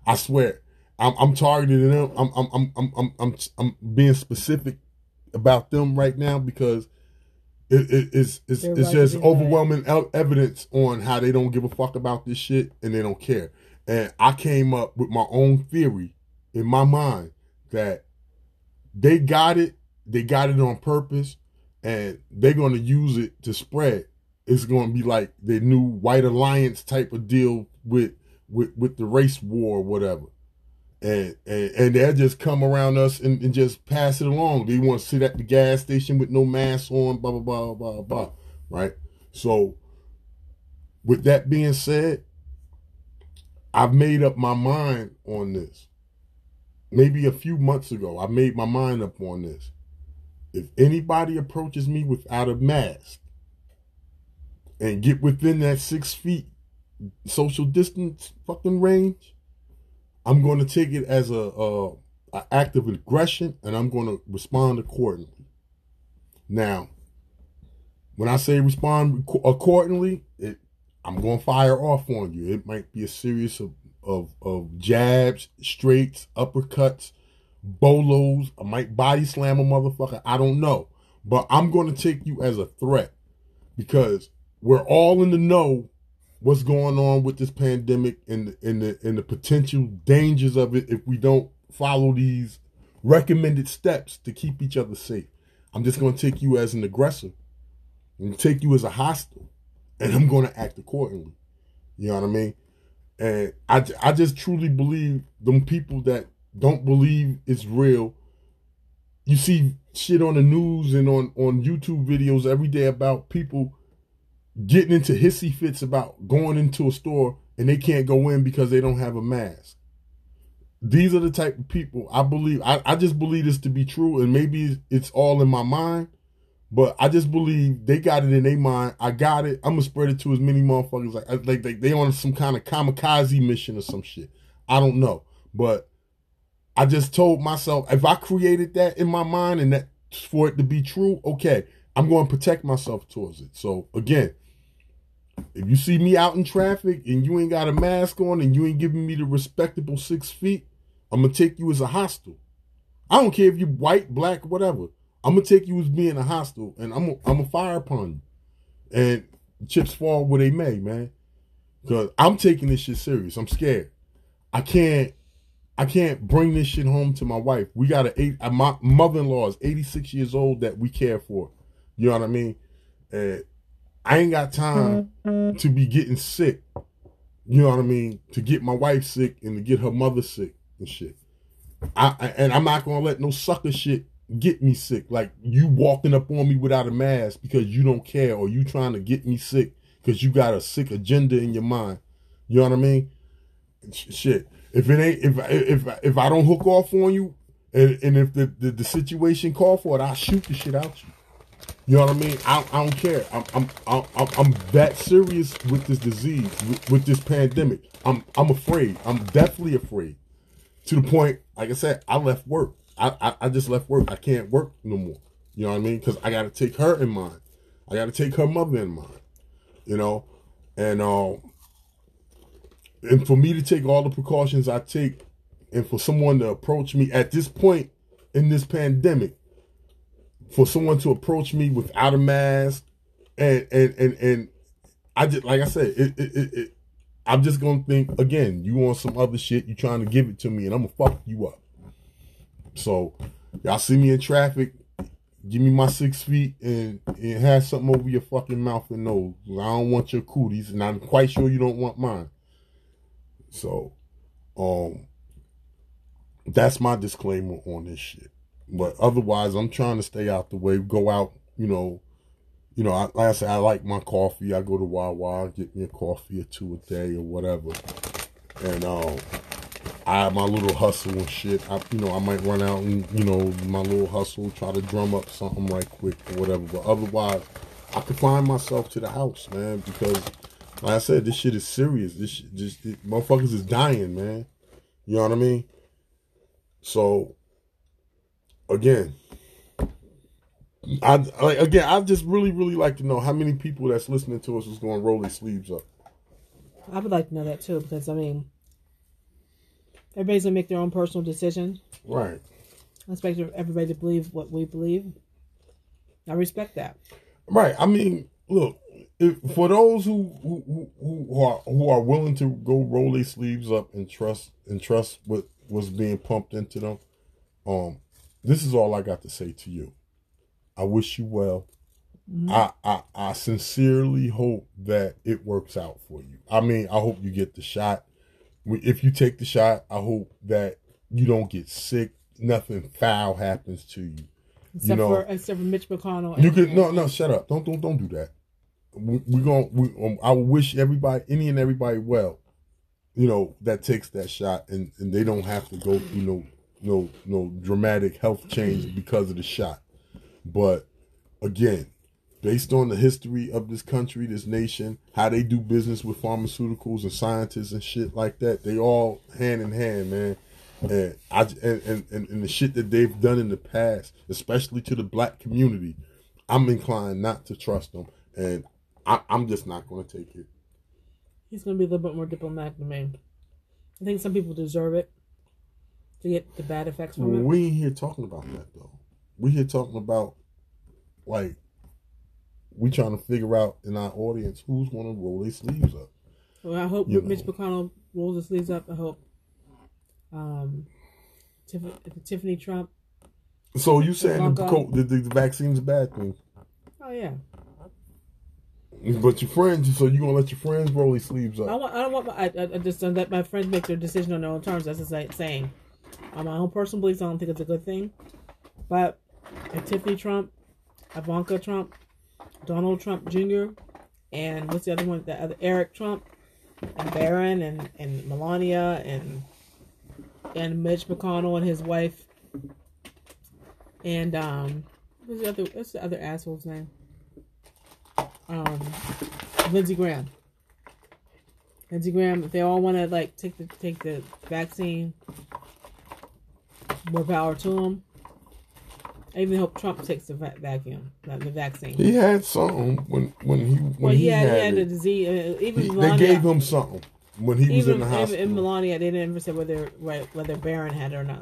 I swear, I'm, I'm targeting them. I'm, I'm, I'm, I'm, I'm, I'm, I'm being specific about them right now because it, it, it's, it's, it's just overwhelming right. evidence on how they don't give a fuck about this shit and they don't care. And I came up with my own theory in my mind. That they got it, they got it on purpose, and they're going to use it to spread. It's going to be like the new White Alliance type of deal with with, with the race war or whatever. And, and, and they'll just come around us and, and just pass it along. They want to sit at the gas station with no mask on, blah, blah, blah, blah, blah, right? So with that being said, I've made up my mind on this. Maybe a few months ago, I made my mind up on this. If anybody approaches me without a mask and get within that six feet social distance fucking range, I'm going to take it as a, a, a act of aggression, and I'm going to respond accordingly. Now, when I say respond accordingly, it, I'm going to fire off on you. It might be a series of, of, of jabs, straights, uppercuts, bolos. I might body slam a motherfucker. I don't know. But I'm going to take you as a threat, because we're all in the know what's going on with this pandemic and the, and the, and the potential dangers of it if we don't follow these recommended steps to keep each other safe. I'm just going to take you as an aggressor. I'm going to take you as a hostile, and I'm going to act accordingly. You know what I mean? And I, I just truly believe them people that don't believe it's real. You see shit on the news and on, on YouTube videos every day about people getting into hissy fits about going into a store and they can't go in because they don't have a mask. These are the type of people I believe, I, I just believe this to be true, and maybe it's all in my mind, but I just believe they got it in their mind. I got it. I'm going to spread it to as many motherfuckers. Like, like they, they on some kind of kamikaze mission or some shit. I don't know. But I just told myself, if I created that in my mind and that for it to be true, okay, I'm going to protect myself towards it. So again, if you see me out in traffic and you ain't got a mask on and you ain't giving me the respectable six feet, I'm going to take you as a hostile. I don't care if you're white, black, whatever. I'm going to take you as being a hostile, and I'm going to fire upon you. And chips fall where they may, man. Because I'm taking this shit serious. I'm scared. I can't I can't bring this shit home to my wife. We got a eight, my mother-in-law is eighty-six years old that we care for. You know what I mean? Uh, I ain't got time to be getting sick. You know what I mean? To get my wife sick and to get her mother sick and shit. I, I and I'm not gonna let no sucker shit get me sick. Like you walking up on me without a mask because you don't care, or you trying to get me sick because you got a sick agenda in your mind. You know what I mean? Shit. If it ain't, if if if I don't hook off on you, and, and if the, the the situation call for it, I'll shoot the shit out you. You know what I mean? I, I don't care. I'm I'm I'm I'm that serious with this disease, with, with this pandemic. I'm I'm afraid. I'm definitely afraid. To the point, like I said, I left work. I I, I just left work. I can't work no more. You know what I mean? Because I got to take her in mind. I got to take her mother in mind. You know, and um, and for me to take all the precautions I take, and for someone to approach me at this point in this pandemic. For someone to approach me without a mask, and and and, and I just, like I said, it, it, it, it, I'm just gonna think again. You want some other shit? You trying to give it to me, and I'm gonna fuck you up. So y'all see me in traffic, give me my six feet, and and have something over your fucking mouth and nose. I don't want your cooties, and I'm quite sure you don't want mine. So, um, that's my disclaimer on this shit. But otherwise, I'm trying to stay out the way. Go out, you know, you know. I, like I said, I like my coffee. I go to Wawa, get me a coffee or two a day or whatever. And um, I have my little hustle and shit. I, you know, I might run out and, you know, my little hustle, try to drum up something right quick or whatever. But otherwise, I confine myself to the house, man, because, like I said, this shit is serious. This shit, this, this motherfuckers is dying, man. You know what I mean? So. Again, I like, again. I just really, really like to know how many people that's listening to us is going to roll their sleeves up. I would like to know that too, because I mean, everybody's gonna make their own personal decision, right? I expect everybody to believe what we believe. I respect that, right? I mean, look, if, for those who who who are who are willing to go roll their sleeves up and trust and trust what was being pumped into them, um. This is all I got to say to you. I wish you well. Mm-hmm. I, I I sincerely hope that it works out for you. I mean, I hope you get the shot. if you take the shot, I hope that you don't get sick. Nothing foul happens to you. Except you know, for except for Mitch McConnell. And you could no no shut up. Don't don't don't do that. We, we're gonna. We, um, I wish everybody, any and everybody, well. You know that takes that shot, and, and they don't have to go through no no no dramatic health change because of the shot. But again, based on the history of this country, this nation, how they do business with pharmaceuticals and scientists and shit like that, they all hand in hand, man. And I and, and, and the shit that they've done in the past, especially to the black community, I'm inclined not to trust them, and I, I'm just not going to take it. He's going to be a little bit more diplomatic than me. I think some people deserve it to get the bad effects from it. We ain't here talking about that, though. We here talking about, like, we trying to figure out in our audience who's going to roll their sleeves up. Well, I hope Mitch McConnell rolls his sleeves up. I hope um, Tiff- Tiffany Trump. So you saying the, the, the vaccine's a bad thing? Oh, yeah. But your friends, so you gonna let your friends roll their sleeves up? I want. I don't want. My, I, I just don't let my friends make their decision on their own terms. That's the saying. On my own personal beliefs, I don't think it's a good thing. But if Tiffany Trump, Ivanka Trump, Donald Trump Junior, and what's the other one? The other Eric Trump, and Barron, and, and Melania, and and Mitch McConnell and his wife, and um, what's the other? What's the other asshole's name? Um, Lindsey Graham. Lindsey Graham. If they all want to like take the take the vaccine, more power to them. I even hope Trump takes the va- vacuum, not the vaccine. He had something when when he when well, he, he had, had, he had it, a disease. Uh, even he, Melania, they gave him something when he even, was in the hospital. Even in Melania, they didn't ever say whether right, whether Barron had it or not.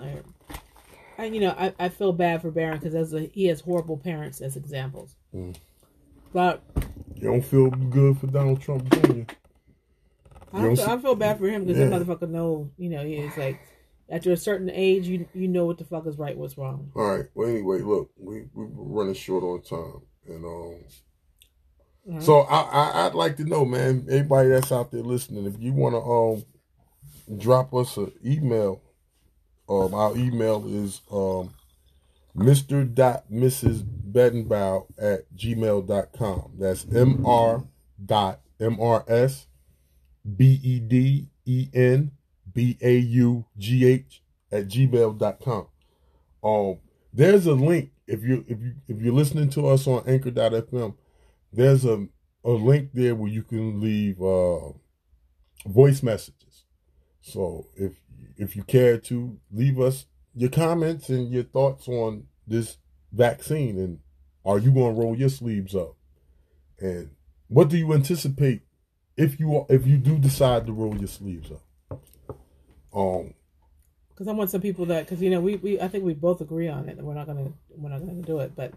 And you know, I, I feel bad for Barron because he has horrible parents as examples. Mm. But you don't feel good for Donald Trump Junior I feel, I feel bad for him because yeah. that motherfucker knows, you know, he's like, after a certain age, you you know what the fuck is right, what's wrong. All right. Well, anyway, look, we we were running short on time, and um, right. so I, I I'd like to know, man, anybody that's out there listening, if you want to um, drop us an email, um, our email is um. Mister dot Missus Bedenbaugh at gmail dot com. That's M R dot M R S B E D E N B A U G H at gmail dot com. Um, there's a link if you if you if you're listening to us on Anchor dot F M. There's a a link there where you can leave uh, voice messages. So if if you care to leave us your comments and your thoughts on this vaccine, and are you going to roll your sleeves up? And what do you anticipate if you are, if you do decide to roll your sleeves up? Um, because I want some people that, because you know we, we I think we both agree on it. We're not gonna we're not gonna do it, but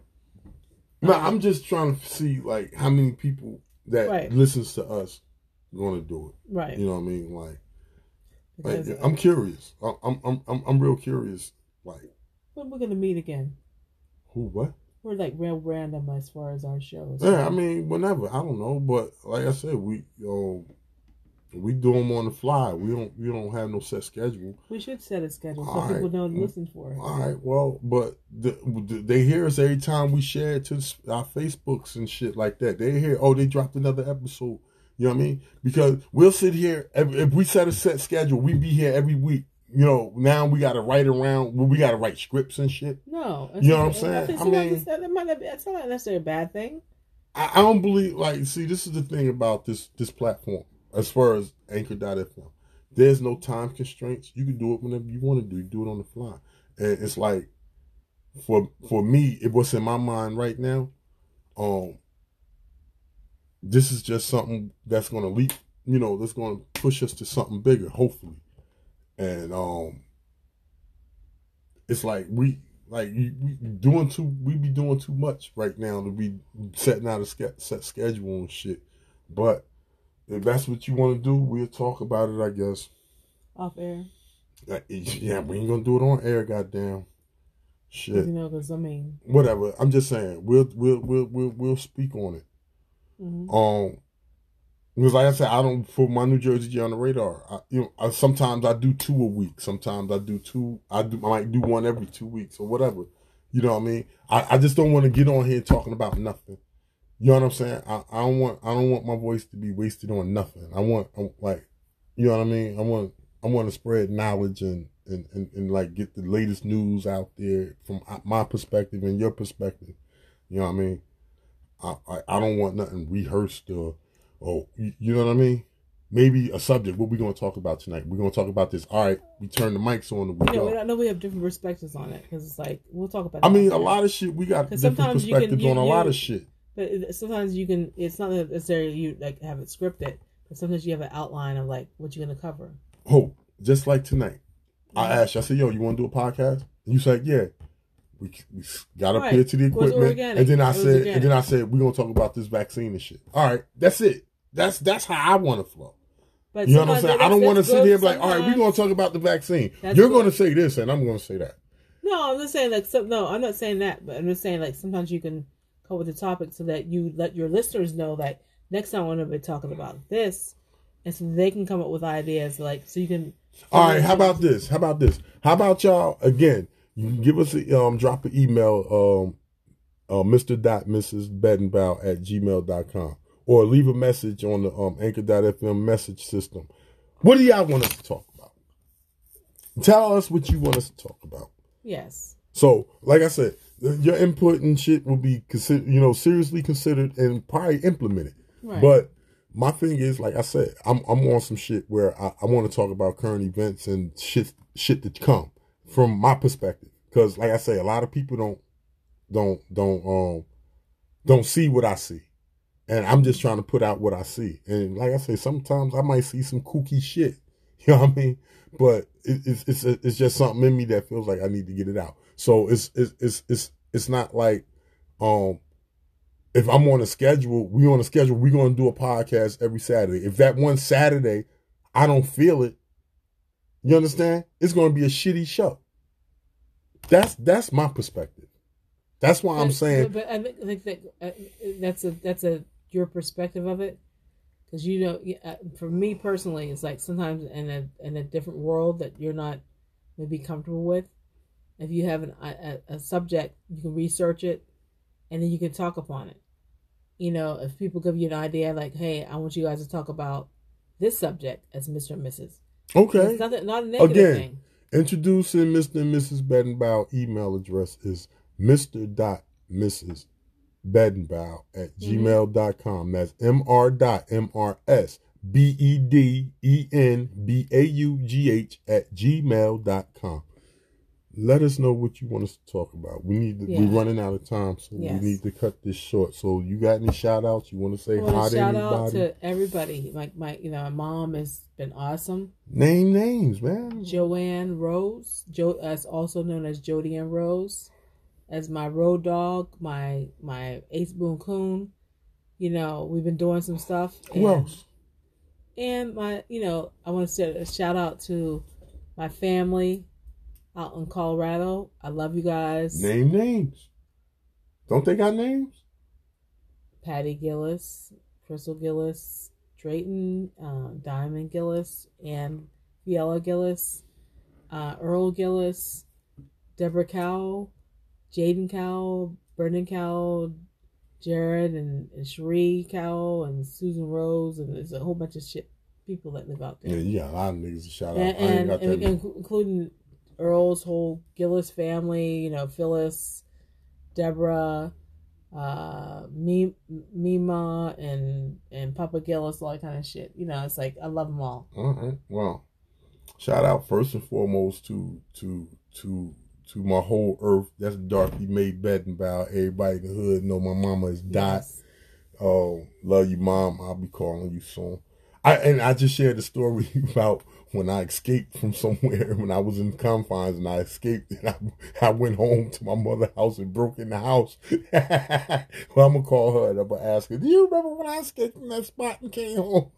no, um, I'm just trying to see like how many people that right. listens to us going to do it. Right? You know what I mean? Like. Because, like, I'm curious. I'm I'm I'm I'm real curious. Like, when we're gonna meet again? Who? What? We're like real random as far as our shows. Yeah, right? I mean, whenever. I don't know, but like I said, we um, we do them on the fly. We don't we don't have no set schedule. We should set a schedule so people don't listen for it. All right. Well, but the, the, they hear us every time we share it to our Facebooks and shit like that. They hear, oh, they dropped another episode. You know what I mean? Because we'll sit here, if we set a set schedule, we'd be here every week. You know, now we got to write around, we got to write scripts and shit. No. You know what I'm saying? I think I mean, that might not be, that's not necessarily a bad thing. I, I don't believe, like, see, this is the thing about this this platform, as far as Anchor dot F M. There's no time constraints. You can do it whenever you want to do. You do it on the fly. And it's like, for for me, it was in my mind right now, um, this is just something that's going to leap, you know, that's going to push us to something bigger, hopefully. And um, it's like we, like we doing too, we be doing too much right now to be setting out a ske- set schedule and shit. But if that's what you want to do, we'll talk about it, I guess. Off air. Like, yeah, we ain't gonna do it on air, goddamn. Shit. You know, because I mean, whatever. I'm just saying, we'll we'll we'll we'll, we'll speak on it. Mm-hmm. Um, Because like I said, I don't put my New Jersey G on the radar. I, you know, I, sometimes I do two a week. Sometimes I do two. I do. I might do one every two weeks or whatever. You know what I mean? I, I just don't want to get on here talking about nothing. You know what I'm saying? I, I don't want. I don't want my voice to be wasted on nothing. I want I'm like, you know what I mean? I want. I want to spread knowledge and and, and and like get the latest news out there from my perspective and your perspective. You know what I mean? I, I, I don't want nothing rehearsed or. Oh, you know what I mean? Maybe a subject. What we gonna talk about tonight? We're gonna talk about this. All right, we turn the mics on. We yeah, we, I know we have different perspectives on it because it's like we'll talk about. I mean, a lot of shit. We got different perspectives you can, you, on a you, lot of shit. But sometimes you can. It's not necessarily you like have it scripted, but sometimes you have an outline of like what you're gonna cover. Oh, just like tonight, I asked you. I said, "Yo, you want to do a podcast?" And you said, "Yeah." We, we got up right. here to the equipment, and then I it said, and then I said, we're gonna talk about this vaccine and shit. All right, that's it. That's that's how I want to flow. But you know what I'm saying? I don't want to sit here and be like, all right, we're going to talk about the vaccine. You're going to say this, and I'm going to say that. No, I'm just saying like some, no, I'm not saying that, but I'm just saying like sometimes you can come with a topic so that you let your listeners know like next time we're going to be talking about this, and so they can come up with ideas like so you can. All right, how about this? How about this? How about y'all again? You can give us a um, drop an email, um, uh, Mister Dot Missus Bedenbaugh at gmail dot com. Or leave a message on the um, Anchor dot F M message system. What do y'all want us to talk about? Tell us what you want us to talk about. Yes. So, like I said, your input and shit will be considered, you know, seriously considered and probably implemented. Right. But my thing is, like I said, I'm I'm on some shit where I, I want to talk about current events and shit shit that come from my perspective. Because, like I say, a lot of people don't don't don't um don't see what I see. And I'm just trying to put out what I see. And like I say, sometimes I might see some kooky shit. You know what I mean? But it, it's it's it's just something in me that feels like I need to get it out. So it's it's it's it's, it's not like um if I'm on a schedule, we on a schedule, we're going to do a podcast every Saturday. If that one Saturday I don't feel it, you understand? It's going to be a shitty show. That's that's my perspective. That's why but, I'm saying. But, but I think that uh, that's a that's a. your perspective of it, because you know, for me personally, it's like sometimes in a in a different world that you're not maybe comfortable with. If you have an, a, a subject, you can research it, and then you can talk upon it. You know, if people give you an idea, like, "Hey, I want you guys to talk about this subject as Mister and Missus" Okay. It's not, not a negative Again, thing. Introducing Mister and Missus Bedenbaugh. Email address is Mister dot Missus Bedenbaugh at gmail dot com. That's M R dot M R S B E D E N B A U G H at gmail dot com. Let us know what you want us to talk about. We need to, yeah. We're running out of time, so yes. we need to cut this short. So you got any shout outs? You want to say hi to anybody? Shout out to everybody. Like my, you know, my mom has been awesome. Name names, man. Joanne Rose, Jo, as also known as Jody and Rose. As my road dog, my my ace boon coon, you know, we've been doing some stuff. And, who else? And my, you know, I want to say a shout out to my family out in Colorado. I love you guys. Name names. Don't they got names? Patty Gillis, Crystal Gillis, Drayton, uh, Diamond Gillis, and Fiella Gillis, uh, Earl Gillis, Deborah Cowell, Jaden Cowell, Brendan Cowell, Jared and, and Sheree Cowell and Susan Rose, and there's a whole bunch of shit people that live out there. Yeah, you got a lot of niggas to shout and, out. And, I ain't got and, that and including Earl's whole Gillis family, you know, Phyllis, Deborah, uh, Mima, and and Papa Gillis, all that kind of shit. You know, it's like I love them all. All right, well, shout out first and foremost to to to. To my whole earth, that's Darcy Mae Bedenbaugh. Everybody in the hood know my mama is Dot. Oh, yes. uh, love you, Mom. I'll be calling you soon. I and I just shared the story about when I escaped from somewhere when I was in confines and I escaped and I, I went home to my mother's house and broke in the house. Well, I'm gonna call her and I'm gonna ask her, "Do you remember when I escaped from that spot and came home?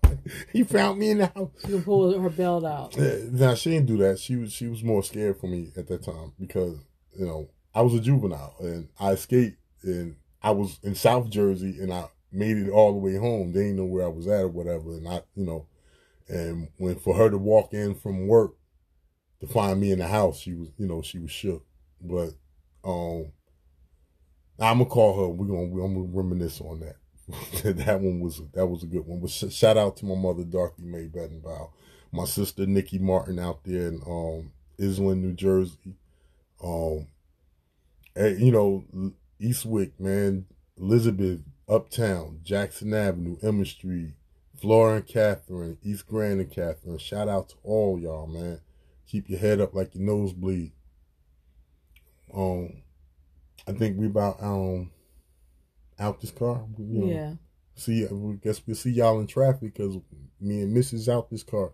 He found me in the house." She pulled her belt out. Yeah, now she didn't do that. She was she was more scared for me at that time because you know I was a juvenile and I escaped and I was in South Jersey and I made it all the way home. They didn't know where I was at or whatever. And I, you know, and when for her to walk in from work to find me in the house, she was, you know, she was shook. But um, I'm gonna call her. We're gonna, we're gonna reminisce on that. that one was that was a good one. But shout out to my mother, Darcy Mae Bedenbaugh, my sister Nikki Martin out there in um, Island, New Jersey. Um, and, you know, Eastwick, man, Elizabeth, Uptown, Jackson Avenue, Emma Street, Flora and Catherine, East Grand and Catherine. Shout out to all y'all, man. Keep your head up like your nose bleed. Um, I think we about um out this car. You know, yeah. See, I guess we'll see y'all in traffic because me and Missus out this car.